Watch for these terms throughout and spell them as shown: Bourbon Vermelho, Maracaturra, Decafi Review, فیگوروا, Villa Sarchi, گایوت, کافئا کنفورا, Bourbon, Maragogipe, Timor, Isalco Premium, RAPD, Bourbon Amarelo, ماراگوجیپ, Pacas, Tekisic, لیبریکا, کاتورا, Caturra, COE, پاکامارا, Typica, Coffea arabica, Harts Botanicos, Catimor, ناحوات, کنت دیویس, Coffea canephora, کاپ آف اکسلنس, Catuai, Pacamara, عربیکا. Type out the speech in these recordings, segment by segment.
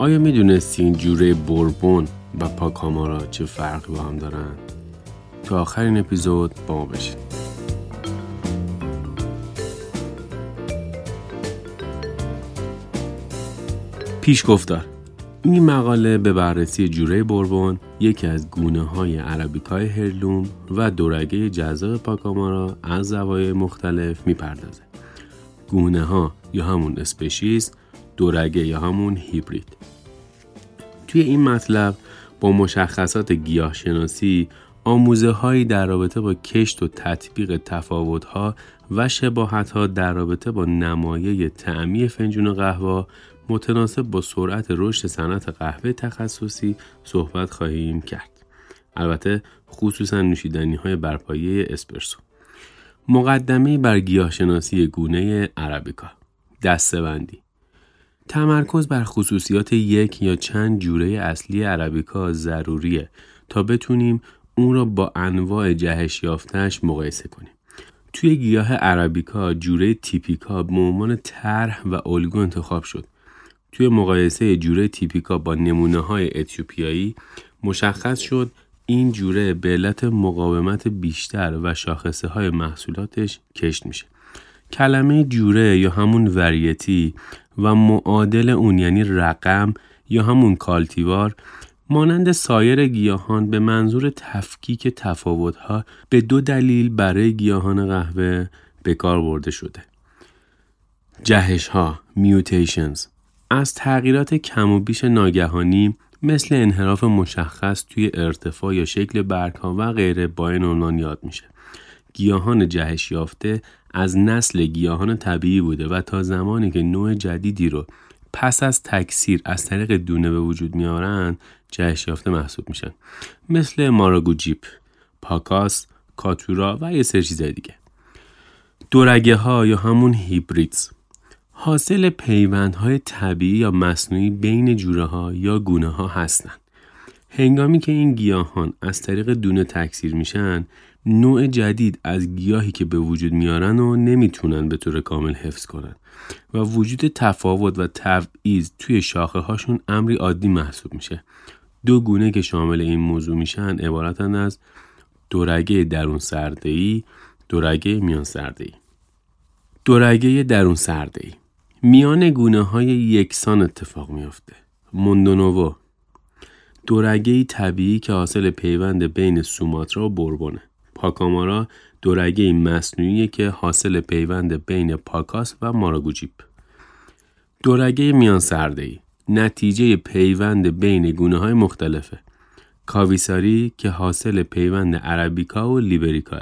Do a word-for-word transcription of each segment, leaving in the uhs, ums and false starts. آیا میدونستین جوره بوربون و پاکامارا چه فرقی با هم دارن؟ تو آخرین اپیزود با ما بشین. پیش گفتار این مقاله به بررسی جوره بوربون، یکی از گونه های عربیکای هرلوم و دورگه جذاب پاکامارا از زوایای مختلف میپردازه. گونه ها یا همون اسپشیز، دورگه یا همون هیبرید. توی این مطلب با مشخصات گیاه شناسی، آموزه هایی در رابطه با کشت و تطبیق تفاوت ها و شباهت ها در رابطه با نمایه طعمی فنجون قهوه متناسب با سرعت رشد صنعت قهوه تخصصی صحبت خواهیم کرد. البته خصوصا نوشیدنی های برپایه اسپرسو. مقدمه بر گیاه شناسی گونه عربیکا. دسته‌بندی. تمرکز بر خصوصیات یک یا چند جوره اصلی عربیکا ضروریه تا بتونیم اون را با انواع جهش یافته‌اش مقایسه کنیم. توی گیاه عربیکا جوره تیپیکا به عنوان طرح و الگو انتخاب شد. توی مقایسه جوره تیپیکا با نمونه‌های اتیوپیایی مشخص شد این جوره به علت مقاومت بیشتر و شاخصه‌های محصولاتش کشت میشه. کلمه جوره یا همون وریتی و معادل اون یعنی رقم یا همون کالتیوار مانند سایر گیاهان به منظور تفکیک تفاوت‌ها به دو دلیل برای گیاهان قهوه به کار برده شده. جهش‌ها میوتیشنز از تغییرات کم و بیش ناگهانی مثل انحراف مشخص توی ارتفاع یا شکل برگ‌ها و غیره با این عنوان یاد میشه. گیاهان جهش یافته از نسل گیاهان طبیعی بوده و تا زمانی که نوع جدیدی رو پس از تکثیر از طریق دونه به وجود میارن جهش یافته محسوب میشن، مثل ماراگوجیپ، پاکاس، کاتورا و یه سری چیزای دیگه. دورگه ها یا همون هیبریدز حاصل پیوندهای طبیعی یا مصنوعی بین جوره ها یا گونه ها هستن. هنگامی که این گیاهان از طریق دونه تکثیر میشن، نوع جدید از گیاهی که به وجود میارن و نمیتونن به طور کامل حفظ کنن و وجود تفاوت و تبعیض توی شاخه هاشون امری عادی محسوب میشه. دو گونه که شامل این موضوع میشن عبارتن از دورگه درون سرده‌ای، دورگه میان سرده‌ای. دورگه درون سرده‌ای میان گونه های یکسان اتفاق میفته. موندو نوو دورگه‌ای طبیعی که حاصل پیوند بین سوماترا و بوربونه. پاکامارا دورگه‌ای مصنوعی که حاصل پیوند بین پاکاس و ماراگوجیپ. دورگه میان سرده‌ای نتیجه پیوند بین گونه‌های مختلفه. کاویساری که حاصل پیوند عربیکا و لیبریکا،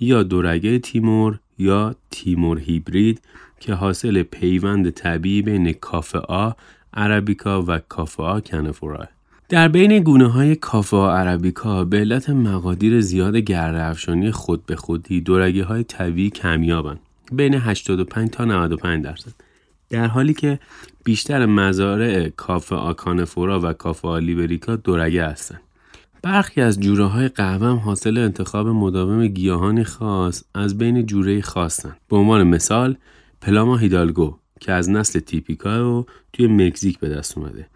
یا دورگه تیمور یا تیمور هیبرید که حاصل پیوند طبیعی بین کافئا عربیکا و کافئا کنفورا. در بین گونه‌های کافئا عربیکا به علت مقادیر زیاد گرده‌افشانی خود به خودی دورگه‌های طبیعی کمیابن، بین هشتاد و پنج تا نود و پنج درصد، در حالی که بیشتر مزارع کافئا کانفورا و کافئا لیبریکا دورگه هستند. برخی از جوره‌های قهوه هم حاصل انتخاب مداوم گیاهانی خاص از بین جوره‌ای خاصن. به عنوان مثال پلاما هیدالگو که از نسل تیپیکا و توی مکزیک به دست اومده.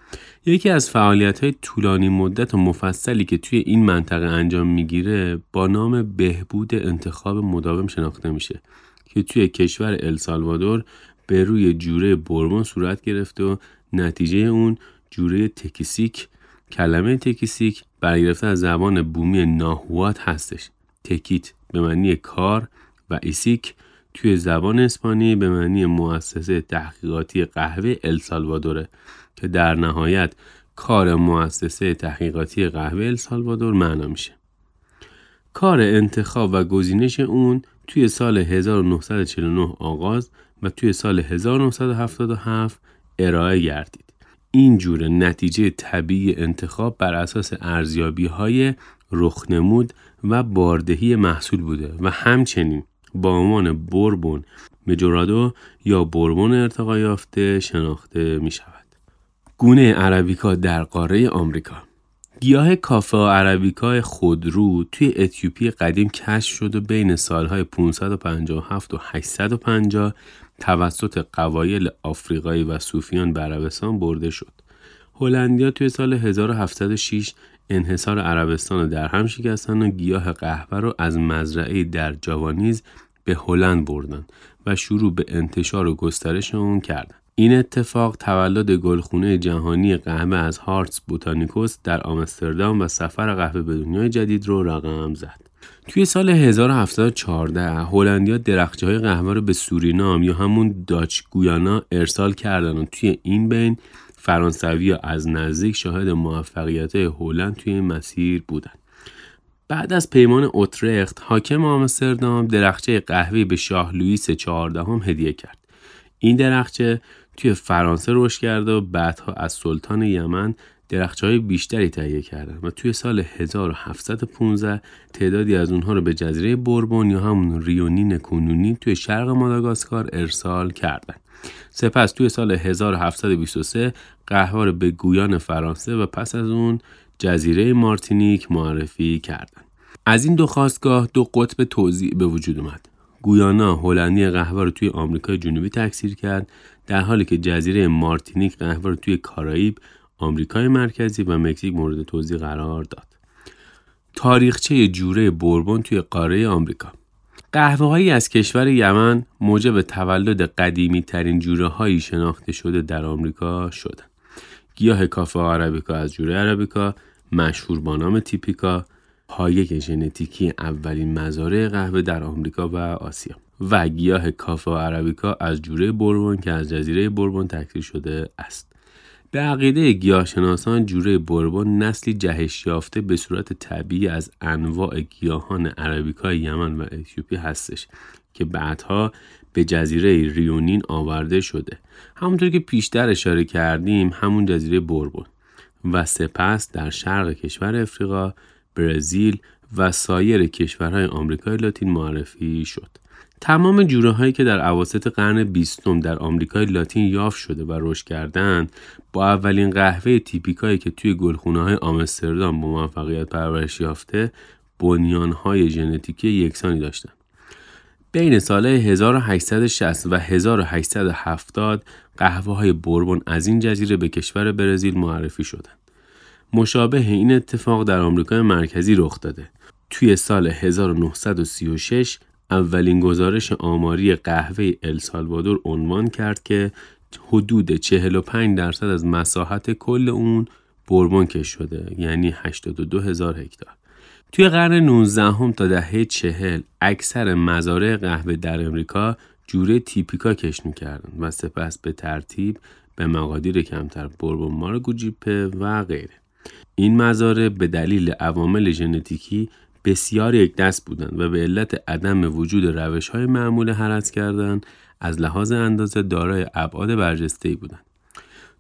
یکی از فعالیت‌های طولانی مدت و مفصلی که توی این منطقه انجام می‌گیره با نام بهبود انتخاب مداوم شناخته میشه که توی کشور السالوادور به روی جوره بوربون صورت گرفت و نتیجه اون جوره تکیسیک، کلمه تکیسیک برگرفته از زبان بومی ناحوات هستش. تکیت به معنی کار و ایسیک توی زبان اسپانی به معنی مؤسسه تحقیقاتی قهوه السالوادوره که در نهایت کار مؤسسه تحقیقاتی قهوه السالوادور معنا میشه. کار انتخاب و گزینش اون توی سال هزار و نهصد و چهل و نه آغاز و توی سال هزار و نهصد و هفتاد و هفت ارائه گردید. این جوره نتیجه طبیعی انتخاب بر اساس ارزیابی‌های رخنمود و باردهی محصول بوده و همچنین با عنوان بوربون مجورادو یا بوربون ارتقا یافته شناخته می شود. گونه عربیکا در قاره آمریکا. گیاه کافئا عربیکا خودرو توی اتیوپی قدیم کشف شد و بین سالهای پانصد و پنجاه و هفت و هشتصد و پنجاه توسط قبایل آفریقایی و صوفیان به عربستان برده شد. هلندیا توی سال هزار و هفتصد و شش انحصار عربستان رو در هم شکستن و گیاه قهوه رو از مزرعه در جوانیز به هلند بردن و شروع به انتشار و گسترش اون کردن. این اتفاق تولد گلخونه جهانی قهوه از هارتس بوتانیکوس در آمستردام و سفر قهوه به دنیای جدید رو رقم زد. توی سال هزار و هفتصد و چهارده هلندیا درختچه‌های قهوه رو به سورینام یا همون داچ گویانا ارسال کردن و توی این بین فرانسوی‌ها از نزدیک شاهد موفقیت‌های هلند توی این مسیر بودند. بعد از پیمان اترخت، حاکم آمستردام درختچه قهوه‌ای به شاه لوئیس چهاردهم هدیه کرد. این درختچه توی فرانسه رشد کرد و بعدها از سلطان یمن درختچه‌های بیشتری تهیه کردند و توی سال هزار و هفتصد و پانزده تعدادی از اونها رو به جزیره بوربون یا همون ریونین کنونی توی شرق ماداگاسکار ارسال کردند. سپس توی سال هزار و هفتصد و بیست و سه قهوه رو به گویان فرانسه و پس از اون جزیره مارتینیک معرفی کردند. از این دو خاستگاه دو قطب توزیع به وجود اومد. گویانا هلندی قهوه رو توی آمریکای جنوبی تکثیر کرد، در حالی که جزیره مارتینیک قهوه رو توی کارائیب، آمریکای مرکزی و مکزیک مورد توزیع قرار داد. تاریخچه جوره بوربون توی قاره آمریکا. قهوه‌هایی از کشور یمن موجب تولد قدیمی‌ترین جوره‌های شناخته شده در آمریکا شدند. گیاه کافه عربیکا از جوره عربیکا مشهور با نام تیپیکا، پایه ژنتیکی اولین مزارع قهوه در آمریکا و آسیا، و گیاه کافه عربیکا از جوره بوربون که از جزیره بوربون تکثیر شده است. به عقیده گیاهشناسان جوره بوربون نسلی جهش یافته به صورت طبیعی از انواع گیاهان عربیکای یمن و اتیوپی هستش که بعدها به جزیره ریونین آورده شده. همونطور که پیشتر اشاره کردیم همون جزیره بوربون و سپس در شرق کشور افریقا، برزیل و سایر کشورهای آمریکای لاتین معرفی شد. تمام جوره هایی که در اواسط قرن بیستم در آمریکای لاتین یافت شده و رشد کردند با اولین قهوه تیپیکایی که توی گلخونه های آمستردام با موفقیت پرورش یافته بنیان های ژنتیکی یکسانی داشتند. بین سالهای هزار و هشتصد و شصت و هزار و هشتصد و هفتاد قهوه های بوربون از این جزیره به کشور برزیل معرفی شدند. مشابه این اتفاق در آمریکای مرکزی رخ داده. توی سال هزار و نهصد و سی و شش اولین گزارش آماری قهوه السالوادور عنوان کرد که حدود چهل و پنج درصد از مساحت کل اون بوربون کش شده، یعنی هشتاد و دو هزار هکتار. توی قرن نوزدهم تا دهه چهل اکثر مزارع قهوه در امریکا جوره تیپیکا کش می‌کردن و سپس به ترتیب به مقادیر کمتر بوربون، ماراگوجیپه و غیره. این مزارع به دلیل عوامل ژنتیکی بسیار یک دست بودند و به علت عدم وجود روش‌های معمول هرس کردن از لحاظ اندازه دارای ابعاد برجسته‌ای بودند.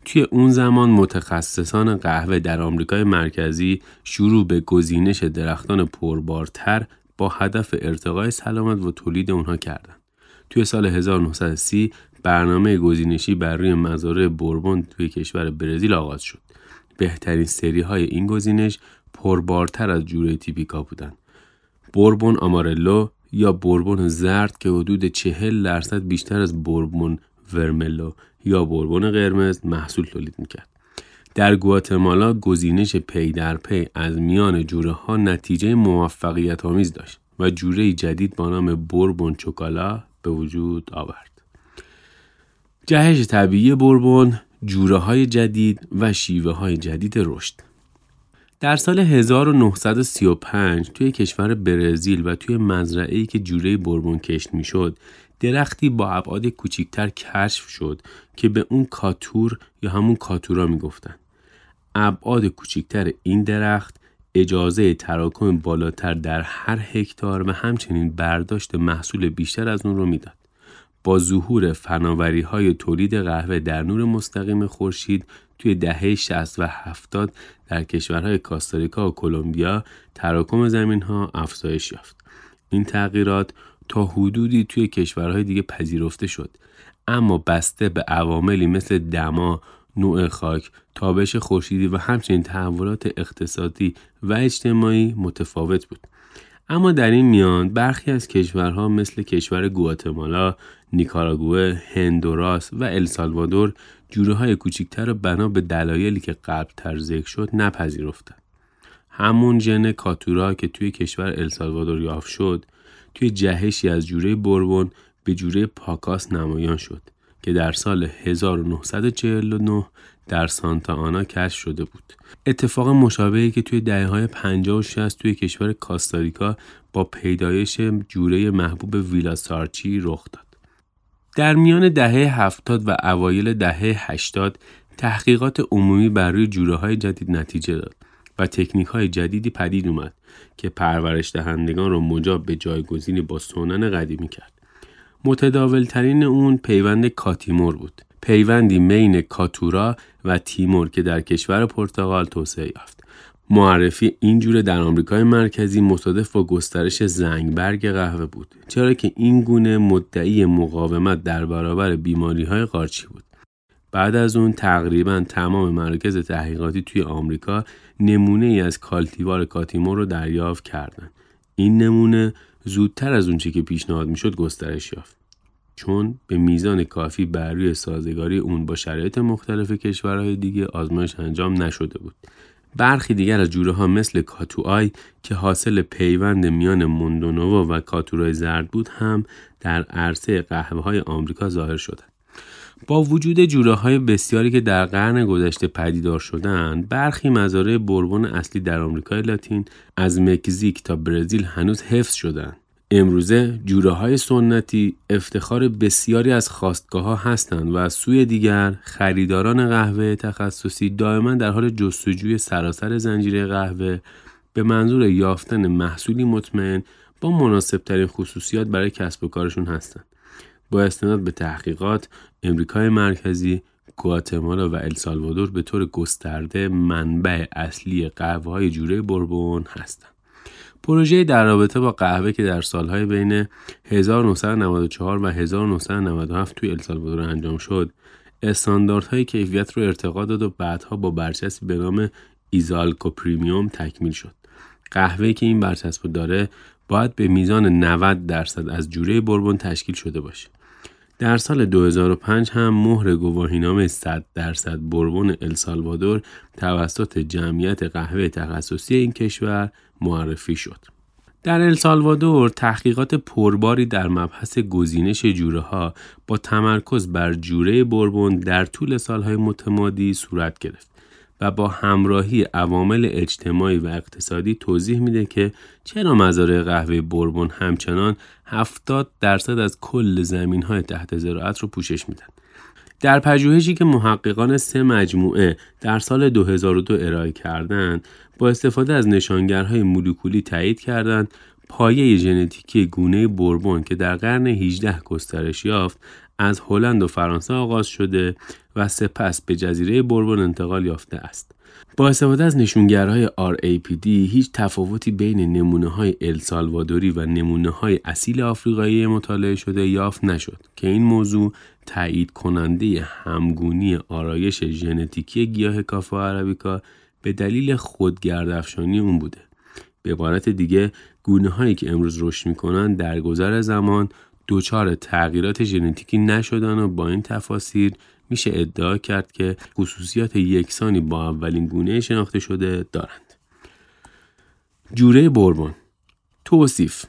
توی اون زمان متخصصان قهوه در آمریکای مرکزی شروع به گزینش درختان پربارتر با هدف ارتقای سلامت و تولید اونها کردند. توی سال هزار و نهصد و سی برنامه گزینشی بر روی مزارع بوربون توی کشور برزیل آغاز شد. بهترین سری‌های این گزینش پربارتر از جوره تیپیکا بودند. بوربون آمارلو یا بوربون زرد که حدود چهل درصد بیشتر از بوربون ورملو یا بوربون قرمز محصول تولید میکرد. در گواتمالا گزینش پی در پی از میان جوره ها نتیجه موفقیت آمیز داشت و جوره جدید با نام بوربون چوکالا به وجود آورد. جهش طبیعی بوربون، جوره های جدید و شیوه های جدید رشد. در سال هزار و نهصد و سی و پنج توی کشور برزیل و توی مزرعه‌ای که جوره بوربون کشت میشد، درختی با ابعاد کوچکتر کشف شد که به اون کاتور یا همون کاتورا میگفتن. ابعاد کوچکتر این درخت اجازه تراکم بالاتر در هر هکتار و همچنین برداشت محصول بیشتر از اون رو میداد. با ظهور فناوری‌های تولید قهوه در نور مستقیم خورشید توی دهه شصت و هفتاد در کشورهای کاستاریکا و کلمبیا تراکم زمین‌ها افزایش یافت. این تغییرات تا حدودی توی کشورهای دیگه پذیرفته شد، اما بسته به عواملی مثل دما، نوع خاک، تابش خورشیدی و همچنین تحولات اقتصادی و اجتماعی متفاوت بود. اما در این میان برخی از کشورها مثل کشور گواتمالا، نیکاراگوئه، هندوراس و السالوادور جوره‌های کوچکتر را بنا به دلایلی که قبل‌تر ذکر شد نپذیرفتند. همون ژن کاتورا که توی کشور السالوادور یافت شد، توی جهشی از جوره بوربون به جوره پاکاس نمایان شد که در سال هزار و نهصد و چهل و نه در سانتا آنا کشف شده بود. اتفاق مشابهی که توی دهه‌های پنجاه و شصت توی کشور کاستاریکا با پیدایش جوره محبوب ویلا سارچی رخ داد. در میان دهه هفتاد و اوایل دهه هشتاد تحقیقات عمومی بر روی جوره‌های جدید نتیجه داد و تکنیک‌های جدیدی پدید اومد که پرورش دهندگان را مجاب به جایگزینی با سنن قدیمی کرد. متداول‌ترین اون پیوند کاتیمور بود. پیوندی بین کاتورا و تیمور که در کشور پرتغال توسعه یافت. معرفی این جوره در آمریکای مرکزی مصادف با گسترش زنگبرگ قهوه بود، چرا که این گونه مدعی مقاومت در برابر بیماری‌های قارچی بود. بعد از اون تقریباً تمام مراکز تحقیقاتی توی آمریکا نمونه‌ای از کالتیوار کاتیمور رو دریافت کردند. این نمونه زودتر از اون چه که پیشنهاد می‌شد گسترش یافت، چون به میزان کافی بر روی سازگاری اون با شرایط مختلف کشورهای دیگه آزمایش انجام نشده بود. برخی دیگر از جوره ها مثل کاتوای که حاصل پیوند میان موندو نوو و کاتورای زرد بود هم در عرصه قهوه های آمریکا ظاهر شدند. با وجود جوره های بسیاری که در قرن گذشته پدیدار شدند، برخی مزارع بوربون اصلی در آمریکای لاتین از مکزیک تا برزیل هنوز حفظ شدند. امروزه جوره های سنتی افتخار بسیاری از خواستگاه ها هستند و از سوی دیگر خریداران قهوه تخصصی دائما در حال جستجوی سراسر زنجیره قهوه به منظور یافتن محصولی مطمئن با مناسب ترین خصوصیات برای کسب و کارشون هستند. با استناد به تحقیقات، امریکای مرکزی، گواتمالا و السالوادور به طور گسترده منبع اصلی قهوه های جوره بوربون هستند. پروژه در رابطه با قهوه که در سالهای بین هزار و نهصد و نود و چهار و هزار و نهصد و نود و هفت توی السالوادور انجام شد، استانداردهای کیفیت رو ارتقا داد و بعدها با برچسبی به نام ایزالکو پریمیوم تکمیل شد. قهوه‌ای که این برچسب داره باید به میزان نود درصد از جوره بوربون تشکیل شده باشه. در سال دو هزار و پنج هم مهر گواهینامه صد درصد بوربون السالوادور توسط جمعیت قهوه تخصصی این کشور معرفی شد. در السالوادور تحقیقات پرباری در مبحث گزینش جوره ها با تمرکز بر جوره بوربون در طول سالهای متمادی صورت گرفت و با همراهی عوامل اجتماعی و اقتصادی توضیح میده که چرا مزارع قهوه بوربون همچنان هفتاد درصد از کل زمین‌های تحت زراعت رو پوشش میدن. در پژوهشی که محققان سه مجموعه در سال دو هزار و دو ارائه کردند، با استفاده از نشانگرهای مولکولی تایید کردند پایه ژنتیکی گونه بوربون که در قرن هجدهم گسترش یافت از هلند و فرانسه آغاز شده و سپس به جزیره بوربون انتقال یافته است. با استفاده از نشونگرهای آر ای پی دی هیچ تفاوتی بین نمونه‌های السالوادوری و نمونه‌های اصیل آفریقایی مطالعه شده یافت نشد که این موضوع تایید کننده همگونی آرایش ژنتیکی گیاه کافه عربیکا به دلیل خودگردافشانی اون بوده. به عبارت دیگه گونه‌هایی که امروز رشد می‌کنند در گذر زمان دوچار تغییرات ژنتیکی نشدن و با این تفاسیر میشه ادعا کرد که خصوصیات یکسانی با اولین گونه شناخته شده دارند. جوره بوربون. توصیف: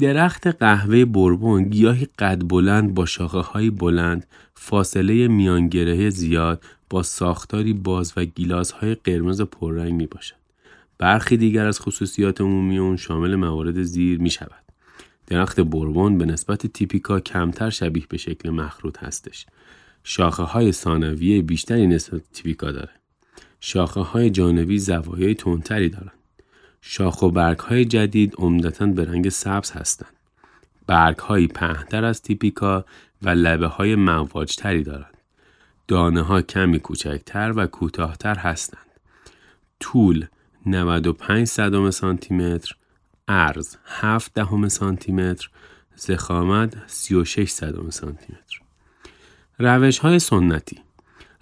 درخت قهوه بوربون گیاهی قد بلند با شاخه‌های بلند، فاصله میانگره‌ای زیاد با ساختاری باز و گیلاس‌های قرمز پررنگ میباشد. برخی دیگر از خصوصیات عمومی اون شامل موارد زیر میشود: درخت بوربون به نسبت تیپیکا کمتر شبیه به شکل مخروط هستش. شاخه های ثانویه بیشتری نسبت به تیپیکا داره. شاخه های جانبی زوایای تندتری دارند. شاخ و برگ های جدید عمدتاً به رنگ سبز هستند. برگ های پهن‌تر از تیپیکا و لبه های مواج‌تری دارند. دانه ها کمی کوچکتر و کوتاهتر هستند. طول نود و پنج صدم سانتی متر، عرض هفت دهم سانتی متر، ضخامت سی و شش صدم سانتی متر. روش‌های سنتی: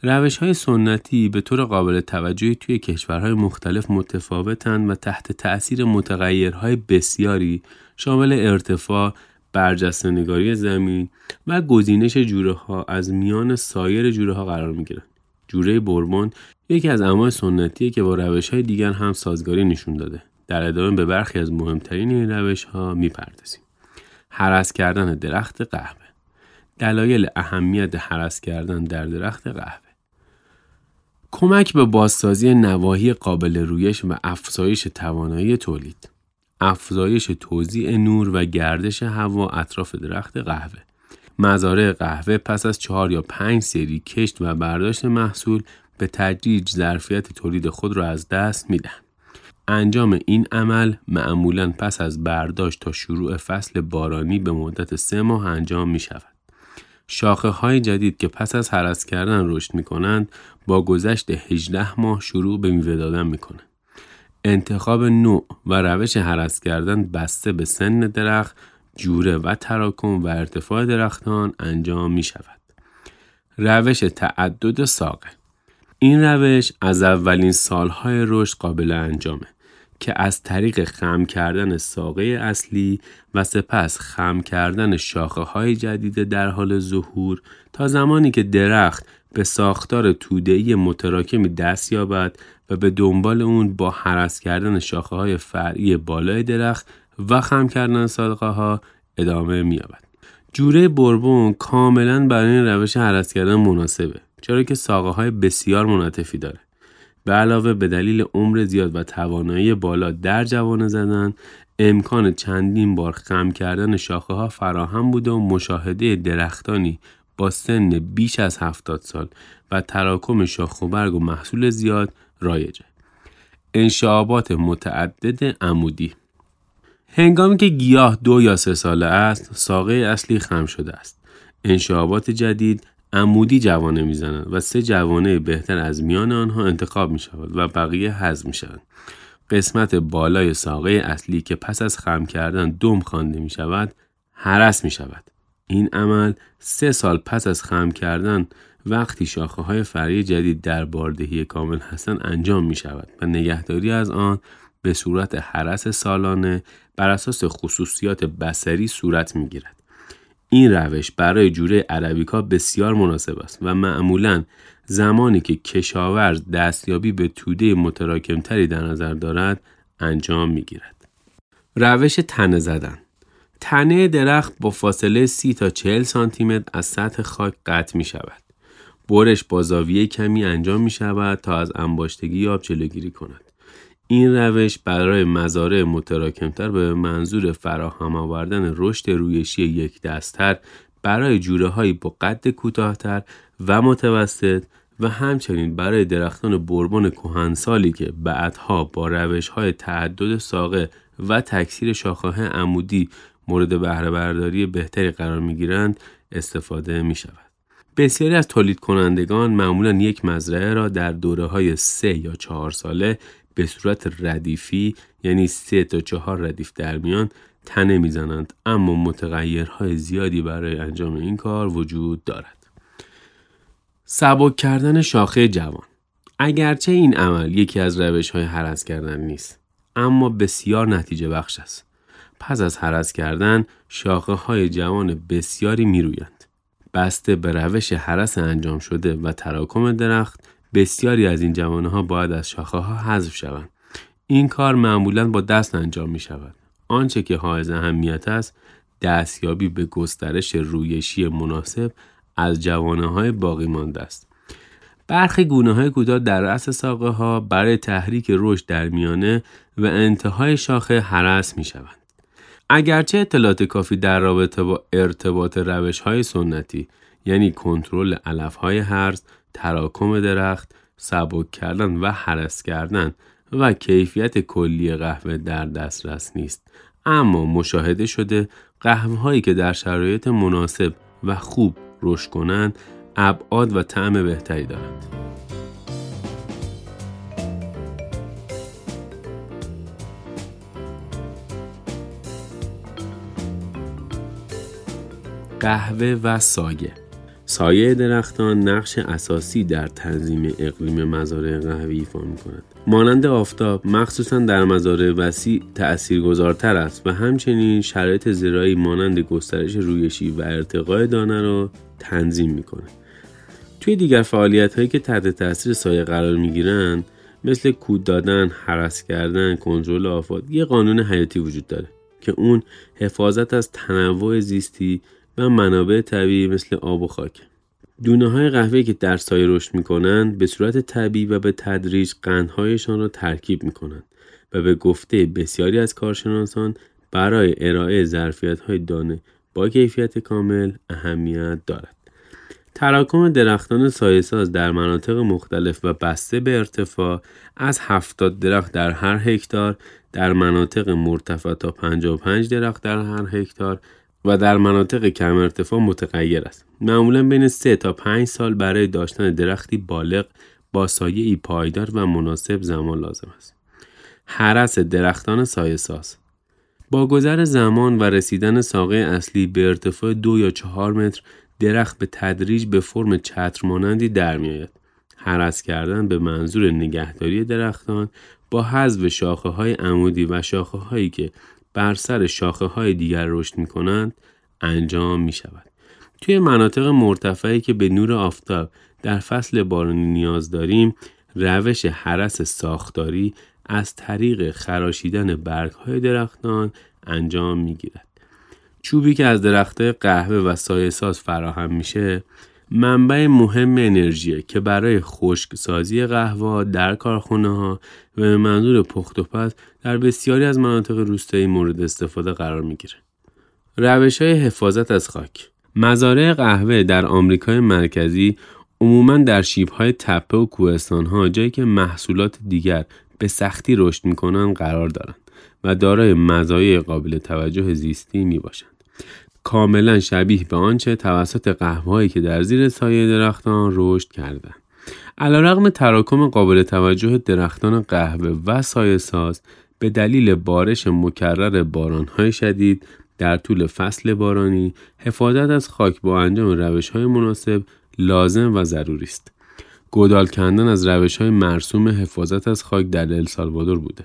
روش‌های سنتی به طور قابل توجهی توی کشورهای مختلف متفاوتند و تحت تأثیر متغیرهای بسیاری شامل ارتفاع، برجسته‌نگاری زمین و گزینش جوره‌ها از میان سایر جوره‌ها قرار می‌گیرند. جوره بوربون یکی از انواع سنتیه که با روش‌های دیگر هم سازگاری نشون داده. در ادامه به برخی از مهمترین این روش‌ها می‌پردازیم. هرس کردن درخت قهوه. دلایل اهمیت هرس کردن در درخت قهوه. کمک به بازسازی نواحی قابل رویش و افزایش توانایی تولید. افزایش توزیع نور و گردش هوا اطراف درخت قهوه. مزارع قهوه پس از چهار یا پنج سری کشت و برداشت محصول به تدریج ظرفیت تولید خود را از دست میدهند. انجام این عمل معمولاً پس از برداشت تا شروع فصل بارانی به مدت سه ماه انجام می شود. شاخه های جدید که پس از هرس کردن رشد می کنند با گذشت هجده ماه شروع به میوه دادن می کنند. انتخاب نوع و روش هرس کردن بسته به سن درخت، جوره و تراکم و ارتفاع درختان انجام می شود. روش تعدد ساقه. این روش از اولین سالهای رشد قابل انجامه که از طریق خم کردن ساقه اصلی و سپس خم کردن شاخه های جدید در حال ظهور تا زمانی که درخت به ساختار توده‌ای متراکمی دست یابد و به دنبال اون با هرس کردن شاخه های فرعی بالای درخت و خم کردن ساقه ها ادامه می‌یابد. جوره بوربون کاملاً برای این روش هرس کردن مناسبه، چرا که ساقه های بسیار منطفی داره. به علاوه به دلیل عمر زیاد و توانایی بالا در جوانه زدن، امکان چندین بار خم کردن شاخه ها فراهم بوده و مشاهده درختانی با سن بیش از هفتاد سال و تراکم شاخ و برگ و محصول زیاد رایجه. انشعابات متعدد عمودی. هنگامی که گیاه دو یا سه ساله است، ساقه اصلی خم شده است. انشعابات جدید عمودی جوانه میزنند و سه جوانه بهتر از میان آنها انتخاب می شود و بقیه هضم می شوند. قسمت بالای ساقه اصلی که پس از خم کردن دم خوانده می شود، هرس می شود. این عمل سه سال پس از خم کردن وقتی شاخه های فرعی جدید در باردهی کامل هستند انجام می شود و نگهداری از آن به صورت هرس سالانه بر اساس خصوصیات بصری صورت می گیرد. این روش برای جوره عربیکا بسیار مناسب است و معمولاً زمانی که کشاورز دستیابی به توده متراکمتری در نظر دارد انجام می‌گیرد. روش تنه زدن. تنه درخت با فاصله سی تا چهل سانتیمتر از سطح خاک قطع می‌شود. برش با زاویه کمی انجام می‌شود تا از انباشتگی آب جلوگیری کند. این روش برای مزارع متراکمتر به منظور فراهم آوردن رشد رویشی یک دست‌تر برای جوره‌هایی با قد کوتاه‌تر و متوسط و همچنین برای درختان بوربون کهنسالی که بعدها با روش‌های تعدد ساقه و تکثیر شاخه‌های عمودی مورد بهره‌برداری بهتری قرار می‌گیرند استفاده می‌شود. بسیاری از تولید کنندگان معمولاً یک مزرعه را در دوره‌های سه یا چهار ساله به صورت ردیفی، یعنی سه تا چهار ردیف در میان تنه میزنند، اما متغیرهای زیادی برای انجام این کار وجود دارد. سبک کردن شاخه جوان. اگرچه این عمل یکی از روش‌های هرس کردن نیست، اما بسیار نتیجه بخش است. پس از هرس کردن شاخه‌های جوان بسیاری میرویند. بسته به روش هرس انجام شده و تراکم درخت، بسیاری از این جوانه ها باید از شاخه ها حذف شوند. این کار معمولاً با دست انجام می شود. آنچه که حائز اهمیت است، دستیابی به گسترش رویشی مناسب از جوانه های باقی مانده است. برخی گونه های کوتاه در رأس ساقه ها برای تحریک رشد در میانه و انتهای شاخه هرس می شوند. اگرچه اطلاعات کافی در رابطه با ارتباط روش های سنتی، یعنی کنترل علف های هرس، تراکم درخت، سبک کردن و هرس کردن و کیفیت کلی قهوه در دسترس نیست، اما مشاهده شده قهوه هایی که در شرایط مناسب و خوب رشد کنند ابعاد و طعم بهتری دارند. قهوه و سایه. سایه درختان نقش اساسی در تنظیم اقلیم مزارع قهوه‌ای ایفا می‌کند. مانند آفتاب مخصوصاً در مزارع وسیع تأثیرگذارتر است و همچنین شرایط زراعی مانند گسترش رویشی و ارتقاء دانه را تنظیم می‌کند. توی دیگر فعالیت‌هایی که تحت تأثیر سایه قرار می‌گیرند مثل کود دادن، هرس کردن، کنترل آفات، یک قانون حیاتی وجود داره که اون حفاظت از تنوع زیستی و منابع طبیعی مثل آب و خاک. دونه‌های قهوه‌ای که در سایه رشد می‌کنند به صورت طبیعی و به تدریج قندهایشان را ترکیب می‌کنند و به گفته بسیاری از کارشناسان برای ارائه ظرفیت‌های دانه با کیفیت کامل اهمیت دارد. تراکم درختان سایه‌ساز در مناطق مختلف و بسته به ارتفاع از هفتاد درخت در هر هکتار، در مناطق مرتفع تا پنجاه و پنج درخت در هر هکتار و در مناطق کم ارتفاع متغیر است. معمولاً بین سه تا پنج سال برای داشتن درختی بالغ با سایه‌ای پایدار و مناسب زمان لازم است. هرس درختان سایه‌ساز با گذر زمان و رسیدن ساقه اصلی به ارتفاع دو یا چهار متر، درخت به تدریج به فرم چتر مانندی در می‌آید. هرس کردن به منظور نگهداری درختان با حذف شاخه‌های عمودی و شاخه‌هایی که بر سر شاخه‌های دیگر رشد می‌کنند انجام می‌شود. توی مناطق مرتفعی که به نور آفتاب در فصل بارانی نیاز داریم، روش هرس ساختاری از طریق خراشیدن برگ‌های درختان انجام می‌گیرد. چوبی که از درخت‌های قهوه و سایه‌ساز فراهم میشه منبع مهم انرژیه که برای خشکسازی قهوه در کارخانه‌ها و به منظور پخت و پز در بسیاری از مناطق روستایی مورد استفاده قرار میگیره. روش‌های حفاظت از خاک. مزارع قهوه در آمریکای مرکزی عموماً در شیب‌های تپه و کوهستان‌ها، جایی که محصولات دیگر به سختی رشد می‌کنند، قرار دارند و دارای مزایای قابل توجه زیستی می‌باشند. کاملا شبیه به آنچه توسط قهوه‌هایی که در زیر سایه درختان رشد کردند. علیرغم تراکم قابل توجه درختان قهوه و سایه‌ساز به دلیل بارش مکرر باران‌های شدید در طول فصل بارانی، حفاظت از خاک با انجام روش‌های مناسب لازم و ضروری است. گودال کندن از روش‌های مرسوم حفاظت از خاک در السالوادور بوده.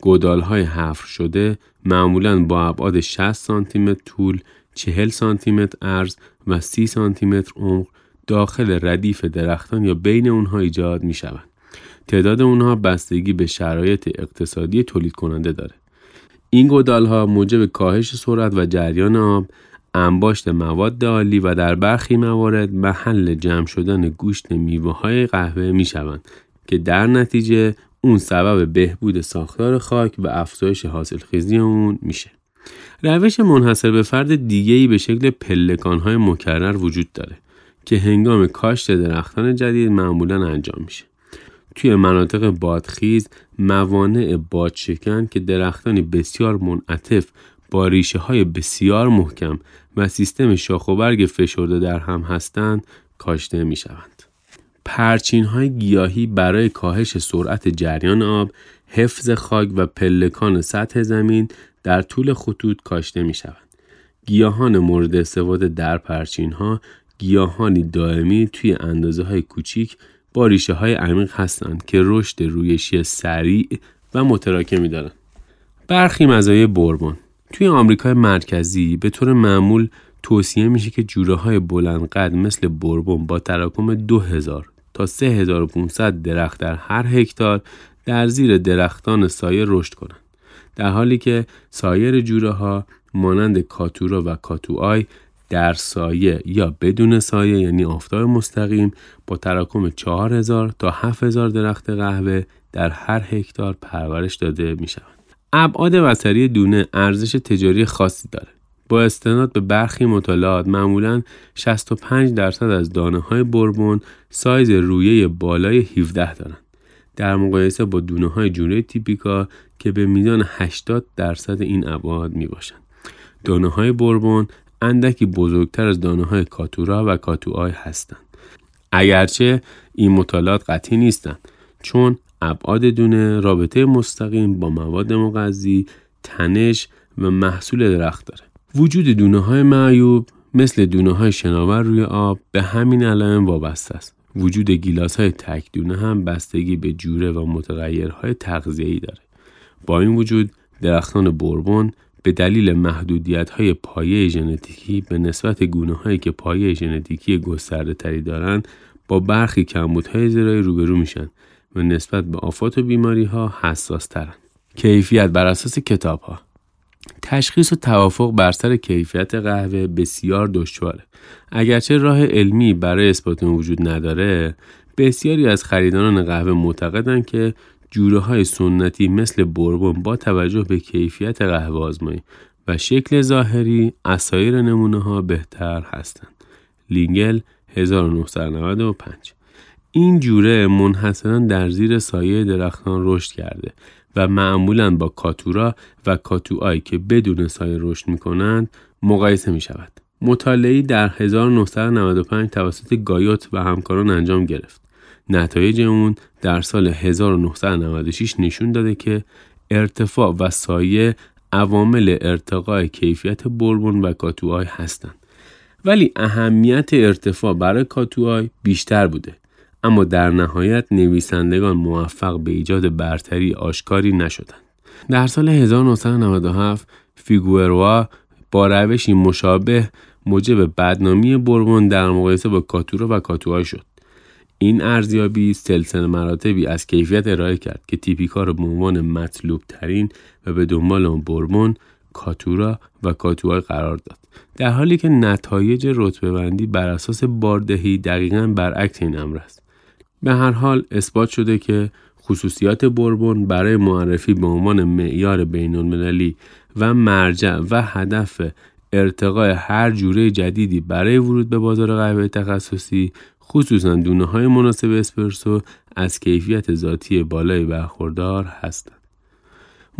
گودال‌های حفر شده معمولاً با ابعاد شصت سانتیمتر طول، چهل سانتیمتر عرض و سی سانتیمتر عمق داخل ردیف درختان یا بین اونها ایجاد می‌شوند. تعداد اونها بستگی به شرایط اقتصادی تولید کننده داره. این گودال‌ها موجب کاهش سرعت و جریان آب، انباشت مواد آلی و در برخی موارد محل جمع شدن گوشت میوه‌های قهوه می‌شوند که در نتیجه اون سبب بهبود ساختار خاک و افزایش حاصلخیزی اون میشه. روش منحصر به فرد دیگه‌ای به شکل پلکان‌های مکرر وجود داره که هنگام کاشت درختان جدید معمولاً انجام میشه. توی مناطق بادخیز موانع بادشکن که درختانی بسیار منعطف با ریشه‌های بسیار محکم و سیستم شاخ و برگ فشرده در هم هستند کاشته میشوند. پرچین‌های گیاهی برای کاهش سرعت جریان آب، حفظ خاک و پلکان سطح زمین در طول خطوط کاشته می‌شوند. گیاهان مورد استفاده در پرچین‌ها گیاهانی دائمی توی اندازه‌های کوچک با ریشه‌های عمیق هستند که رشد رویشی سریع و متراکمی دارند. برخی مزایای بوربون. توی آمریکای مرکزی به طور معمول توصیه میشه که جوره‌های بلندقد مثل بوربون با تراکم دو هزار تا سه هزار و پانصد درخت در هر هکتار در زیر درختان سایه رشد کنند، در حالی که سایر جوره‌ها مانند کاتورا و کاتوای در سایه یا بدون سایه یعنی آفتاب مستقیم با تراکم چهار هزار تا هفت هزار درخت قهوه در هر هکتار پرورش داده میشوند. ابعاد بصری دونه ارزش تجاری خاصی دارد. با استناد به برخی مطالعات معمولاً شصت و پنج درصد از دانه‌های بوربون سایز رویه بالای هفده دارند، در مقایسه با دونه‌های جوره تیپیکا که به میزان هشتاد درصد این ابعاد میباشند. دانه‌های بوربون اندکی بزرگتر از دانه‌های کاتورا و کاتوای هستند، اگرچه این مطالعات قطعی نیستند چون ابعاد دونه رابطه مستقیم با مواد مغذی، تنش و محصول درخت دارد. وجود دونه‌های معیوب مثل دونه‌های شناور روی آب به همین علائم وابسته است. وجود گیلاس‌های تک دونه هم بستگی به جوره و متغیرهای تغذیه‌ای داره. با این وجود درختان بوربون به دلیل محدودیت‌های پایه ژنتیکی به نسبت گونه‌هایی که پایه ژنتیکی گسترده‌تری دارند با برخی کمبودهای زراعی روبرو میشن و نسبت به آفات و بیماری‌ها حساس‌ترن. کیفیت بر اساس کتاب‌ها. تشخیص و توافق بر سر کیفیت قهوه بسیار دشواره. اگرچه راه علمی برای اثبات آن وجود نداره، بسیاری از خریداران قهوه معتقدند که جوره‌های سنتی مثل بوربون با توجه به کیفیت قهوه آزمایی و شکل ظاهری از سایر نمونه‌ها بهتر هستند. لینگل هزار و نهصد و نود و پنج. این جوره منحصراً در زیر سایه درختان رشد کرده و معمولاً با کاتورا و کاتوای که بدون سایه رشد می‌کنند مقایسه می‌شود. مطالعه‌ای در هزار و نهصد و نود و پنج توسط گایوت و همکاران انجام گرفت. نتایج اون در سال هزار و نهصد و نود و شش نشون داده که ارتفاع و سایه عوامل ارتقاء کیفیت بوربون و کاتوای هستند. ولی اهمیت ارتفاع برای کاتوای بیشتر بوده. اما در نهایت نویسندگان موفق به ایجاد برتری آشکاری نشدند. در سال هزار و نهصد و نود و هفت فیگوروا با روشی مشابه موجب بدنامی بوربون در مقایسه با کاتورا و کاتوای شد. این ارزیابی سلسله مراتبی از کیفیت ارائه کرد که تیپیکا را به عنوان مطلوب ترین و به دنبال آن بوربون، کاتورا و کاتوای قرار داد، در حالی که نتایج رتبه بندی بر اساس باردهی دقیقاً برعکس این امر است. به هر حال اثبات شده که خصوصیات بوربون برای معرفی به عنوان معیار بین‌المللی و مرجع و هدف ارتقاء هر جوره جدیدی برای ورود به بازار قهوه تخصصی، خصوصاً دونه‌های مناسب اسپرسو، از کیفیت ذاتی بالای برخوردار هستند.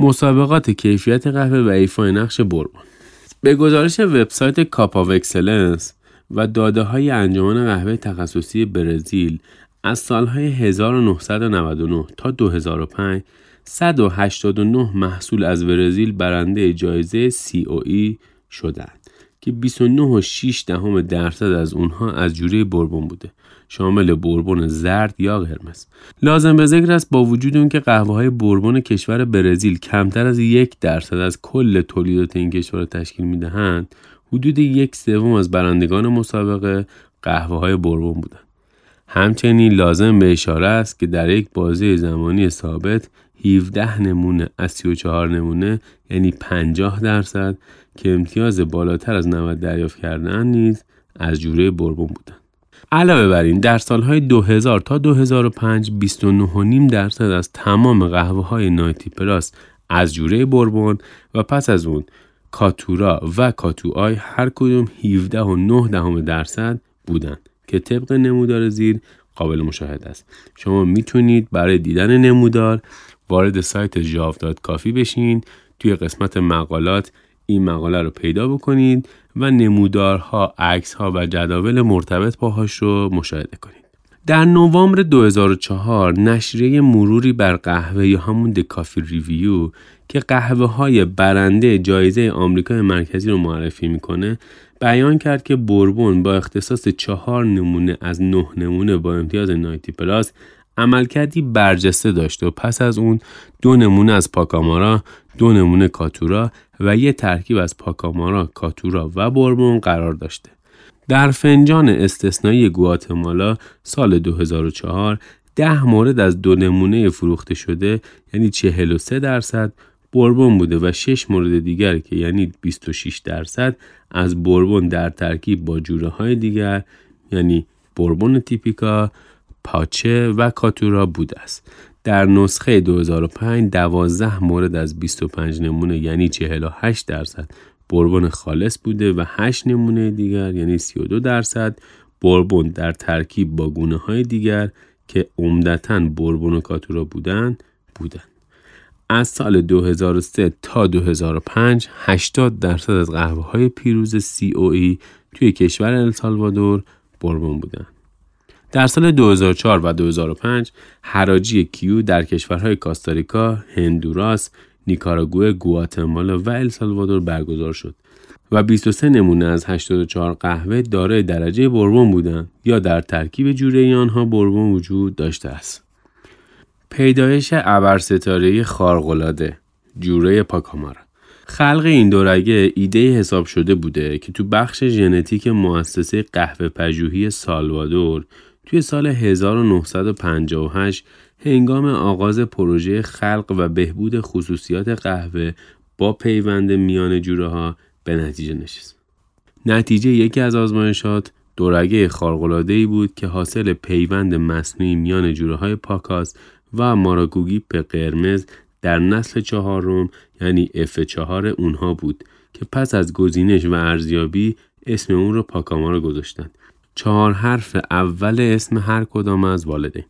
مسابقات کیفیت قهوه و ایفای نقش بوربون. به گزارش وبسایت کاپ آف اکسلنس و داده‌های انجمن قهوه تخصصی برزیل، از سالهای هزار و نهصد و نود و نه تا دو هزار و پنج، صد و هشتاد و نه محصول از برزیل برنده جایزه سی او ای شدند که بیست و نه و شش دهم درصد از اونها از جوره بوربون بوده، شامل بوربون زرد یا قرمز. لازم به ذکر است با وجود اون که قهوه‌های بوربون کشور برزیل کمتر از یک درصد از کل تولیدات این کشور تشکیل میدهند، حدود یک سوم از برندگان مسابقه قهوه‌های بوربون بودند. همچنین لازم به اشاره است که در یک بازه زمانی ثابت هفده نمونه از سی و چهار نمونه، یعنی پنجاه درصد که امتیاز بالاتر از نود دریافت کردن، نیز از جوره بوربون بودند. علاوه بر این، در سالهای دو هزار تا دو هزار و پنج بیست و نه و نیم درصد از تمام قهوه‌های نایتی پلاس از جوره بوربون و پس از اون کاتورا و کاتوای هر کدوم هفده و نه دهم درصد بودند که طبق نمودار زیر قابل مشاهده است. شما میتونید برای دیدن نمودار وارد سایت جاوداد کافی بشین، توی قسمت مقالات این مقاله رو پیدا بکنید و نمودارها، عکس‌ها و جداول مرتبط باهاش رو مشاهده کنید. در نوامبر دو هزار و چهار نشریه مروری بر قهوه یا همون دکافی ریویو که قهوه‌های برنده جایزه آمریکای مرکزی رو معرفی میکنه، بیان کرد که بوربون با اختصاص چهار نمونه از نه نمونه با امتیاز نایتی پلاس عملکردی برجسته داشته و پس از اون دو نمونه از پاکامارا، دو نمونه کاتورا و یک ترکیب از پاکامارا، کاتورا و بوربون قرار داشته. در فنجان استثنایی گواتمالا سال دو هزار و چهار ده مورد از دو نمونه فروخته شده، یعنی چهل و سه درصد بوربون بوده و شش مورد دیگر که یعنی بیست و شش درصد از بوربون در ترکیب با جوره های دیگر، یعنی بوربون تیپیکا، پاچه و کاتورا بوده است. در نسخه دو هزار و پنج دوازده مورد از بیست و پنج نمونه، یعنی چهل و هشت درصد بوربون خالص بوده و هشت نمونه دیگر، یعنی سی و دو درصد بوربون در ترکیب با گونه های دیگر که عمدتاً بوربون و کاتورا بودند بودند. از سال دو هزار و سه تا دو هزار و پنج هشتاد درصد از قهوه های پیروز سی او ای توی کشور السالوادور بوربون بودند. در سال دو هزار و چهار و دو هزار و پنج حراجی کیو در کشورهای کاستاریکا، هندوراس، نیکاراگوه، گواتمالا و السالوادور برگزار شد و بیست و سه نمونه از هشتاد و چهار قهوه دارای درجه بوربون بودند یا در ترکیب جوره آنها بوربون وجود داشته است. پیدایش ابرستاره‌ای خارق‌العاده جوره پاکامارا. خلق این دورگه ایده حساب شده بوده که تو بخش ژنتیک مؤسسه قهوه پژوهی سالوادور توی سال هزار و نهصد و پنجاه و هشت هنگام آغاز پروژه خلق و بهبود خصوصیات قهوه با پیوند میان جوره ها به نتیجه نشست. نتیجه یکی از آزمایشات دورگه خارق‌العاده‌ای بود که حاصل پیوند مصنوعی میان جوره های پاکاس و ماراگوگیپ قرمز در نسل چهارم یعنی اف چهار اونها بود که پس از گزینش و ارزیابی اسم اون رو پاکامارا گذاشتند. چهار حرف اول اسم هر کدام از والدین.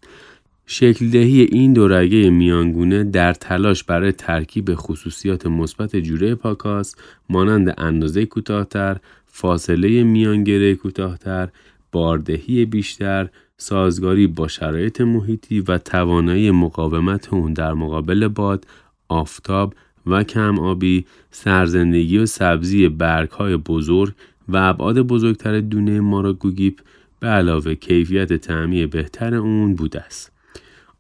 شکل دهی این دورگه میانگونه در تلاش برای ترکیب خصوصیات مثبت جوره پاکاس مانند اندازه کوتاه‌تر، فاصله میانگره کوتاه‌تر، باردهی بیشتر، سازگاری با شرایط محیطی و توانایی مقاومت اون در مقابل باد، آفتاب و کم آبی، سرزندگی و سبزی برگ‌های بزرگ و ابعاد بزرگتر دونه ماراگوگیپ به علاوه کیفیت طعمی بهتر اون بوده است.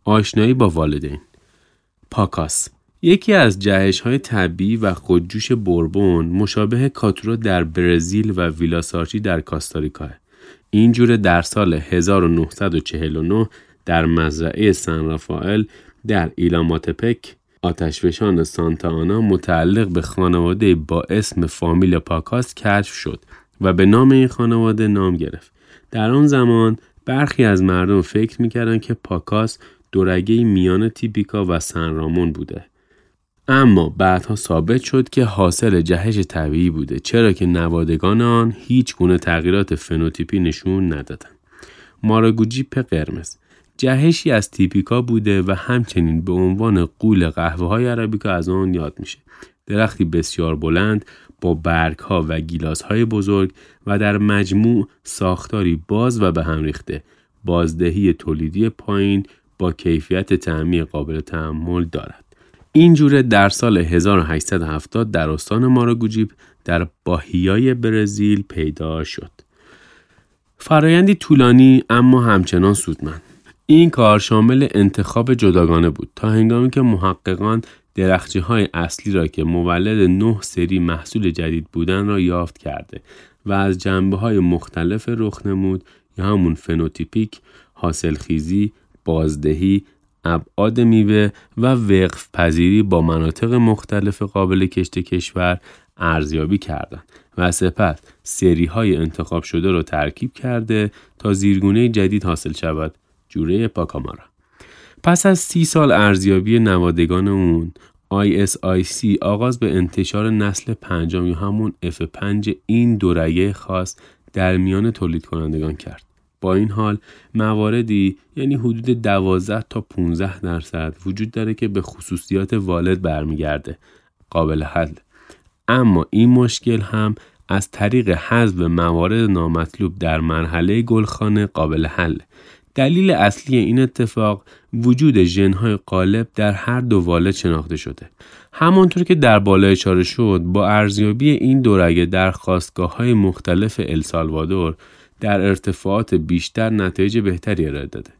آشنایی با والدین. پاکاس یکی از جهش‌های طبیعی و خودجوش بوربون مشابه کاتورا در برزیل و ویلا سارچی در کاستاریکا است. این جوره در سال هزار و نهصد و چهل و نه در مزرعه سن رافائل در ایلاماتپک آتشفشان سانتا آنا متعلق به خانواده با اسم فامیل پاکاس کشف شد و به نام این خانواده نام گرفت. در آن زمان برخی از مردم فکر می‌کردند که پاکاس دورگه میان تیپیکا و سن رامون بوده، اما بعدها ثابت شد که حاصل جهش طبیعی بوده، چرا که نوادگان آن هیچ گونه تغییرات فنوتیپی نشون ندادند. ماراگوجیپ قرمز جهشی از تیپیکا بوده و همچنین به عنوان قول قهوه‌های عربیکا از آن یاد میشه. درختی بسیار بلند با برگ‌ها و گیلاس‌های بزرگ و در مجموع ساختاری باز و به هم ریخته، بازدهی تولیدی پایین با کیفیت طعمی قابل تأمل دارد. این جوره در سال هزار و هشتصد و هفتاد در استان ماراگوجیپ در باهیای برزیل پیدا شد. فرایندی طولانی اما همچنان سودمند. این کار شامل انتخاب جداگانه بود تا هنگامی که محققان درخچه‌های اصلی را که مولد نه سری محصول جدید بودن را یافت کرده و از جنبه‌های مختلف رخنمود یا همون فنوتیپیک، حاصلخیزی، بازدهی، ابعاد میوه و وقف پذیری با مناطق مختلف قابل کشت کشور ارزیابی کردند و سپس سری‌های انتخاب شده را ترکیب کرده تا زیرگونه جدید حاصل شود، جوره پاکامارا. پس از سی سال ارزیابی نوادگان اون، آی اس آی سی آغاز به انتشار نسل پنجم یا همون اف پنج این دورگه خاص در میان تولید کنندگان کرد. با این حال مواردی یعنی حدود دوازده تا پانزده درصد وجود داره که به خصوصیات والد برمیگرده، قابل حل. اما این مشکل هم از طریق حذف موارد نامطلوب در مرحله گلخانه قابل حل. دلیل اصلی این اتفاق وجود ژن‌های غالب در هر دو والد شناخته شده. همانطور که در بالا اشاره شد، با ارزیابی این دورگه در خاستگاه‌های مختلف السالوادور در ارتفاعات بیشتر نتایج بهتری ارائه داده.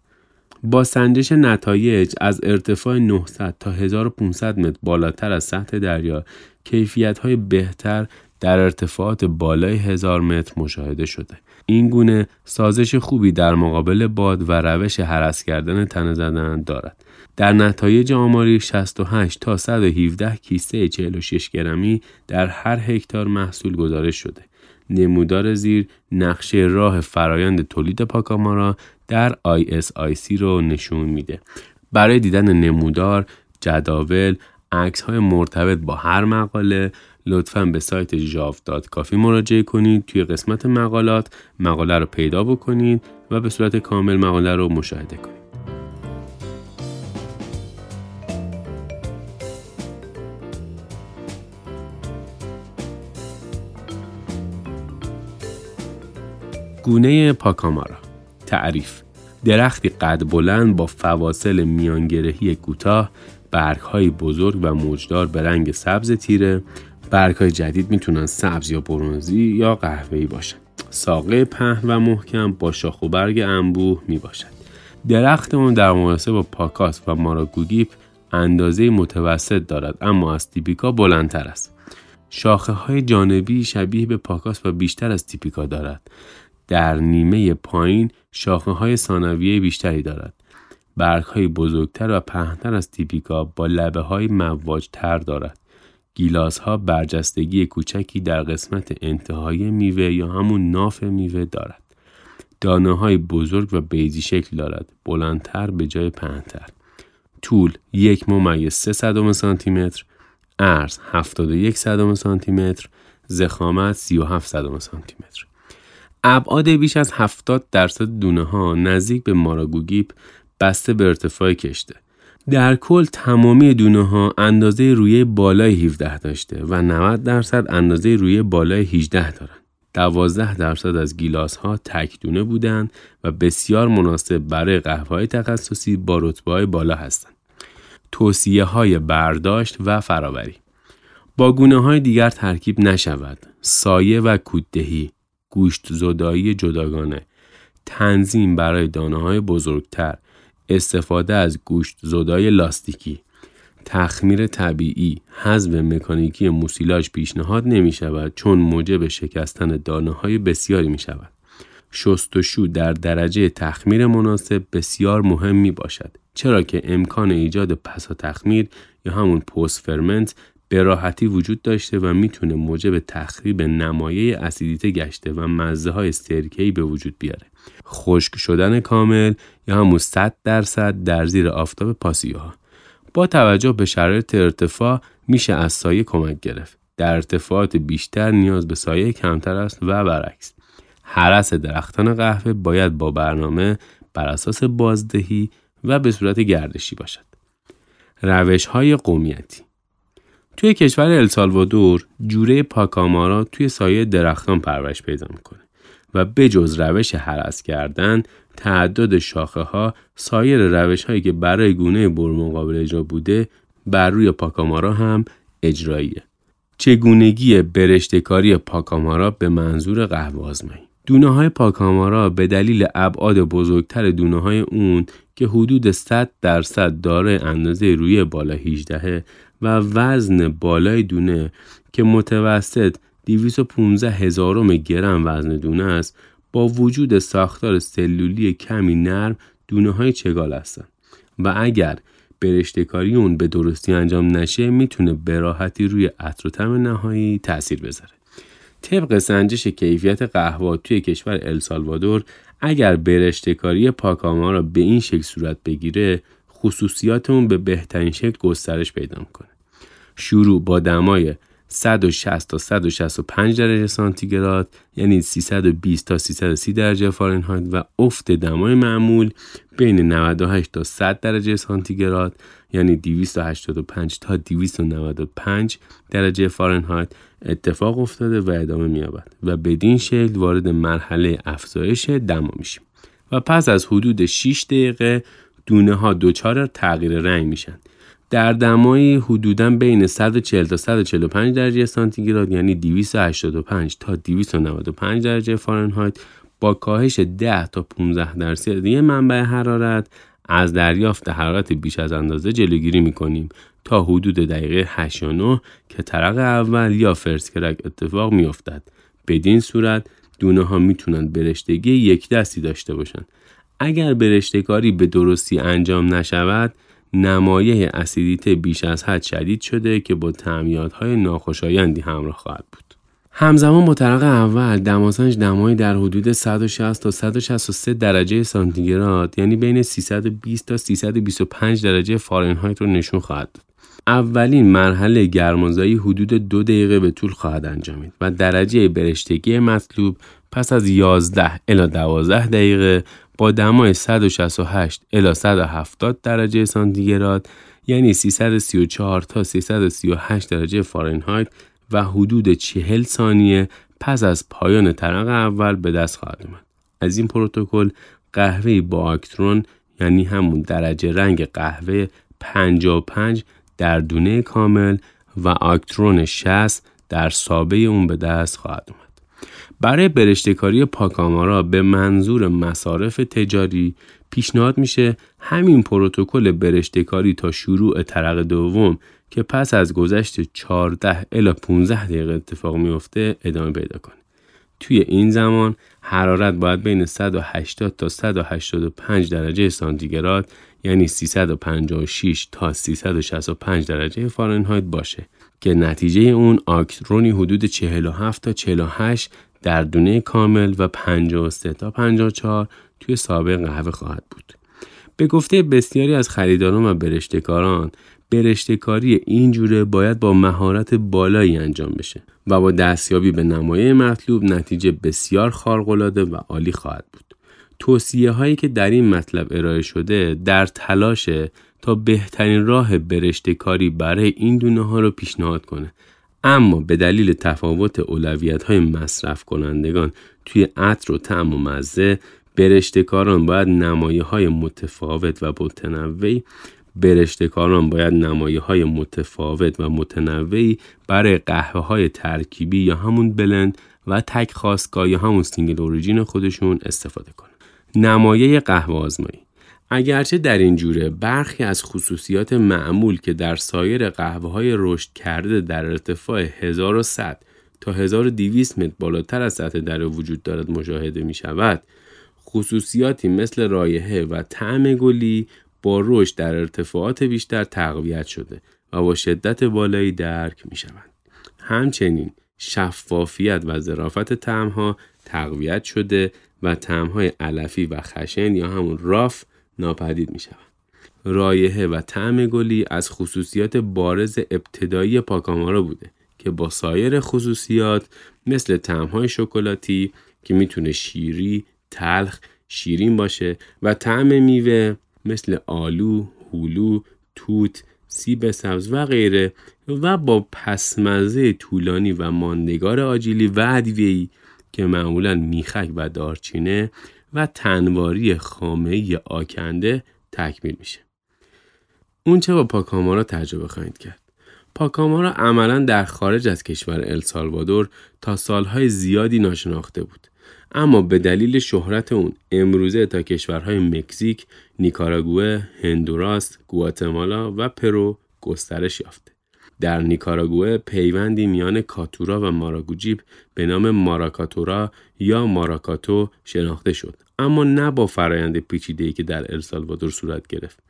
با سنجش نتایج از ارتفاع نهصد تا هزار و پانصد متر بالاتر از سطح دریا، کیفیت‌های بهتر در ارتفاعات بالای هزار متر مشاهده شده. این گونه سازش خوبی در مقابل باد و روش هرس کردن تنه زدن دارد. در نتایج آماری شصت و هشت تا صد و هفده کیسه چهل و شش گرمی در هر هکتار محصول گزارش شده. نمودار زیر نقشه راه فرایند تولید پاکامارا در آی اس آی سی رو نشون میده. برای دیدن نمودار، جداول، عکس‌های مرتبط با هر مقاله لطفاً به سایت جاف دات کافی مراجعه کنید. توی قسمت مقالات مقاله رو پیدا بکنید و به صورت کامل مقاله رو مشاهده کنید. گونه پاکامارا. تعریف: درختی قد بلند با فواصل میانگرهی کوتاه، برگ‌های بزرگ و موجدار به رنگ سبز تیره. برگ‌های جدید میتونن سبز یا برنزی یا قهوه‌ای باشن. ساقه پهن و محکم با شاخ و برگ انبوه میباشد. درختمون در مقایسه با پاکاس و ماراگوگیپ اندازه متوسط دارد، اما از تیپیکا بلندتر است. شاخه های جانبی شبیه به پاکاس و بیشتر از تیپیکا دارد. در نیمه پایین شاخه های ثانویه بیشتری دارد. برگ های بزرگتر و پهنتر از تیپیکا با لبه های مواج تر دارد. گیلاس ها برجستگی کوچکی در قسمت انتهای میوه یا همون ناف میوه دارد. دانه های بزرگ و بیضی شکل دارد، بلندتر به جای پهنتر. طول یک ممیز سه صدم سانتی متر، عرض هفتاد و یک صدم سانتی متر، ضخامت سی و هفت صدم سانتی متر. ابعاد بیش از هفتاد درصد دونه ها نزدیک به ماراگوگیپ بسته به ارتفاع کشته. در کل تمامی دونه ها اندازه رویه بالای هفده داشته و نود درصد اندازه رویه بالای هجده دارند. دوازده درصد از گیلاس ها تک دونه بودند و بسیار مناسب برای قهوه‌های تخصصی با رتبه‌های بالا هستند. توصیه های برداشت و فرآوری: با گونه های دیگر ترکیب نشود. سایه و کوددهی، گوشت زدایی جداگانه، تنظیم برای دانه های بزرگتر، استفاده از گوشت زدای لاستیکی، تخمیر طبیعی، حذف مکانیکی موسیلاژ پیشنهاد نمی شود چون موجب شکستن دانه های بسیاری می شود. شست و شو در درجه تخمیر مناسب بسیار مهم می باشد، چرا که امکان ایجاد پسا تخمیر یا همون پست فرمنت به راحتی وجود داشته و میتونه موجب تخریب نمایه اسیدیته گشته و مزه های سرکه‌ای به وجود بیاره. خشک شدن کامل یا همون صد درصد در زیر آفتاب پاسیوها. با توجه به شرایط ارتفاع میشه از سایه کمک گرفت. در ارتفاعات بیشتر نیاز به سایه کمتر است و برعکس. هرس درختان قهوه باید با برنامه بر اساس بازدهی و به صورت گردشی باشد. روش‌های قومیتی: توی کشور السالوادور جوره پاکامارا توی سایه درختان پرورش پیدا میکنه و بجز روش هرس کردن، تعداد شاخه ها سایر روش هایی که برای گونه بوربون قابل اجرا بوده بر روی پاکامارا هم اجراییه. چگونگی برشته‌کاری پاکامارا به منظور قهوه آزمایی: دونه های پاکامارا به دلیل ابعاد بزرگتر دونه های اون که حدود صد درصد داره اندازه روی بالا هجده و وزن بالای دونه که متوسط دویست و پانزده هزارم گرم وزن دونه است، با وجود ساختار سلولی کمی نرم دونه های چگال هستند و اگر برشته‌کاری اون به درستی انجام نشه میتونه به راحتی روی عطر و طعم نهایی تأثیر بذاره. طبق سنجش کیفیت قهوه توی کشور السالوادور، اگر برشته‌کاری پاکامارا به این شکل صورت بگیره، خصوصیات اون به بهترین شکل گسترش پیدا میکنه. شروع با دمای صد و شصت تا صد و شصت و پنج درجه سانتیگراد، یعنی سیصد و بیست تا سیصد و سی درجه فارنهایت و افت دمای معمول بین نود و هشت تا صد درجه سانتیگراد، یعنی دویست و هشتاد و پنج تا دویست و نود و پنج درجه فارنهایت اتفاق افتاده و ادامه می‌یابد و بدین شکل وارد مرحله افزایش دما میشیم و پس از حدود شش دقیقه دونه ها دوچار تغییر رنگ میشن. در دمایی حدوداً بین صد و چهل تا صد و چهل و پنج درجه سانتیگراد، یعنی دویست و هشتاد و پنج تا دویست و نود و پنج درجه فارنهایت، با کاهش ده تا پانزده درصدی منبع حرارت از دریافت حرارت بیش از اندازه جلوگیری میکنیم تا حدود دقیقه هشت و نه که ترق اول یا فرست کرک اتفاق میافتد. بدین صورت دونه ها میتونن برشتگی یک دستی داشته باشن. اگر برشته‌کاری به درستی انجام نشود، نمایه اسیدیته بیش از حد شدید شده که با طعمیات‌های ناخوشایندی همراه خواهد بود. همزمان با ترق اول، دماسنج دمای در حدود صد و شصت تا صد و شصت و سه درجه سانتیگراد، یعنی بین سیصد و بیست تا سیصد و بیست و پنج درجه فارنهایت رو نشون خواهد داد. اولین مرحله گرمازایی حدود دو دقیقه به طول خواهد انجامید و درجه برشتگی مطلوب پس از یازده الی دوازده دقیقه با دمای صد و شصت و هشت الی صد و هفتاد درجه سانتیگراد، یعنی سیصد و سی و چهار تا سیصد و سی و هشت درجه فارنهایت و حدود چهل ثانیه پس از پایان ترق اول به دست خواهد آمد. از این پروتکل قهوه با آکترون، یعنی همون درجه رنگ قهوه، پنجاه و پنج در دونه کامل و آکترون شصت در سابه اون به دست خواهد آمد. برای برشته‌کاری پاکامارا به منظور مصارف تجاری پیشنهاد میشه همین پروتکل برشته‌کاری تا شروع طرق دوم که پس از گذشت چهارده الی پانزده دقیقه اتفاق میفته ادامه پیدا کنه. توی این زمان حرارت باید بین صد و هشتاد تا صد و هشتاد و پنج درجه سانتیگراد یعنی سیصد و پنجاه و شش تا سیصد و شصت و پنج درجه فارنهایت باشه که نتیجه اون آکترونی حدود چهل و هفت تا چهل و هشت در دونه کامل و پنجاه و سه تا پنجاه و چهار توی سابه قهوه خواهد بود. به گفته بسیاری از خریداران و برشته‌کاران، برشته‌کاری اینجوره باید با مهارت بالایی انجام بشه و با دستیابی به نمایه مطلوب نتیجه بسیار خارق‌العاده و عالی خواهد بود. توصیه هایی که در این مطلب ارائه شده در تلاش تا بهترین راه برشته‌کاری برای این دونه ها رو پیشنهاد کنه، اما به دلیل تفاوت اولویت های مصرف کنندگان توی عطر و طعم و مزه، برشته‌کاران باید نمایه های متفاوت و متنوعی برشته‌کاران باید نمایه‌های متفاوت و متنوعی برای قهوه‌های ترکیبی یا همون بلند و تک خاستگاه یا همون سینگل اوریجین خودشون استفاده کنن. نمایه قهوه آزمایی اگرچه در این جوره برخی از خصوصیات معمول که در سایر قهوه‌های رشد کرده در ارتفاع هزار و صد تا هزار و دویست متر بالاتر از سطح دره وجود دارد مشاهده می‌شود، خصوصیاتی مثل رایحه و طعم گلی با رشد در ارتفاعات بیشتر تقویت شده و با شدت بالایی درک می شوند. همچنین شفافیت و ظرافت طعم‌ها تقویت شده و طعم‌های علفی و خشن یا همون راف ناپدید می شوند. رایحه و طعم گلی از خصوصیات بارز ابتدایی پاکامارا بوده که با سایر خصوصیات مثل طعم‌های شکلاتی که می تونه شیری، تلخ، شیرین باشه و طعم میوه مثل آلو، هلو، توت، سیب سبز و غیره و با پسمزه طولانی و ماندگار آجیلی و ادویه‌ای که معمولاً میخک و دارچینه و تنواری خامه‌ای آکنده تکمیل میشه. اون چه با پاکامارا تجربه خواهید کرد؟ پاکامارا عملاً در خارج از کشور السالوادور تا سالهای زیادی ناشناخته بود، اما به دلیل شهرت اون امروزه تا کشورهای مکزیک، نیکاراگوئه، هندوراس، گواتمالا و پرو گسترش یافته. در نیکاراگوئه پیوندی میان کاتورا و ماراگوجیپ به نام ماراکاتورا یا ماراکاتو شناخته شد، اما نه با فرآیند پیچیده‌ای که در السالوادور صورت گرفت.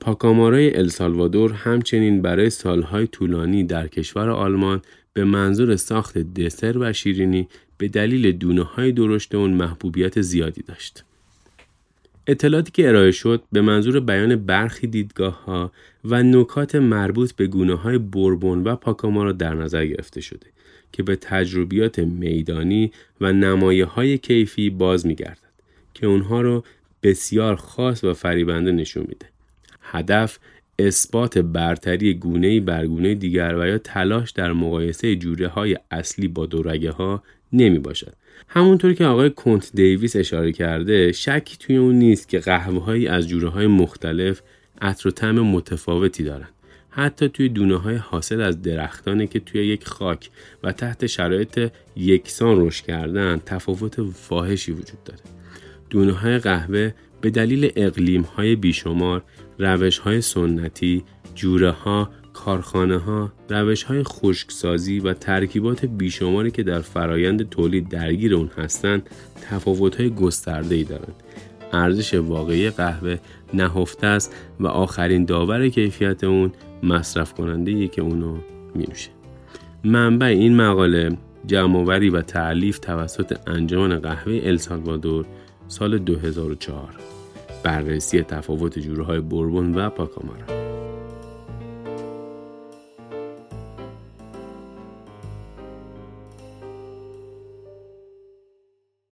پاکامارای السالوادور همچنین برای سالهای طولانی در کشور آلمان به منظور ساخت دسر و شیرینی به دلیل دونه‌های درشت اون محبوبیت زیادی داشت. اطلاعاتی که ارائه شد به منظور بیان برخی دیدگاه‌ها و نکات مربوط به گونه‌های بوربون و پاکامارا در نظر گرفته شده که به تجربیات میدانی و نمایه‌های کیفی باز می‌گردد که اونها رو بسیار خاص و فریبنده نشون میده. هدف اثبات برتری گونه‌ای بر گونه دیگر و یا تلاش در مقایسه جوره‌های اصلی با دورگه‌ها نمی باشد. همونطور که آقای کنت دیویس اشاره کرده، شکی توی اون نیست که قهوه‌هایی از جوره‌های مختلف عطر و طعم متفاوتی دارند. حتی توی دونه‌های حاصل از درختانی که توی یک خاک و تحت شرایط یکسان رشد کردن، تفاوت فاحشی وجود داره. دونه‌های قهوه به دلیل اقلیم‌های بیشمار، روش‌های سنتی، جوره‌ها، کارخانه‌ها، روش‌های خشکسازی و ترکیبات بیشماری که در فرایند تولید درگیر اون هستند، تفاوت‌های گسترده‌ای دارند. ارزش واقعی قهوه نهفته است و آخرین داور کیفیت اون مصرف کننده‌ای که اونو می‌نوشه. منبع این مقاله جمع‌آوری و تألیف توسط انجمن قهوه السالوادور سال دو هزار و چهار. بررسی تفاوت جورهای بوربون و پاکامارا.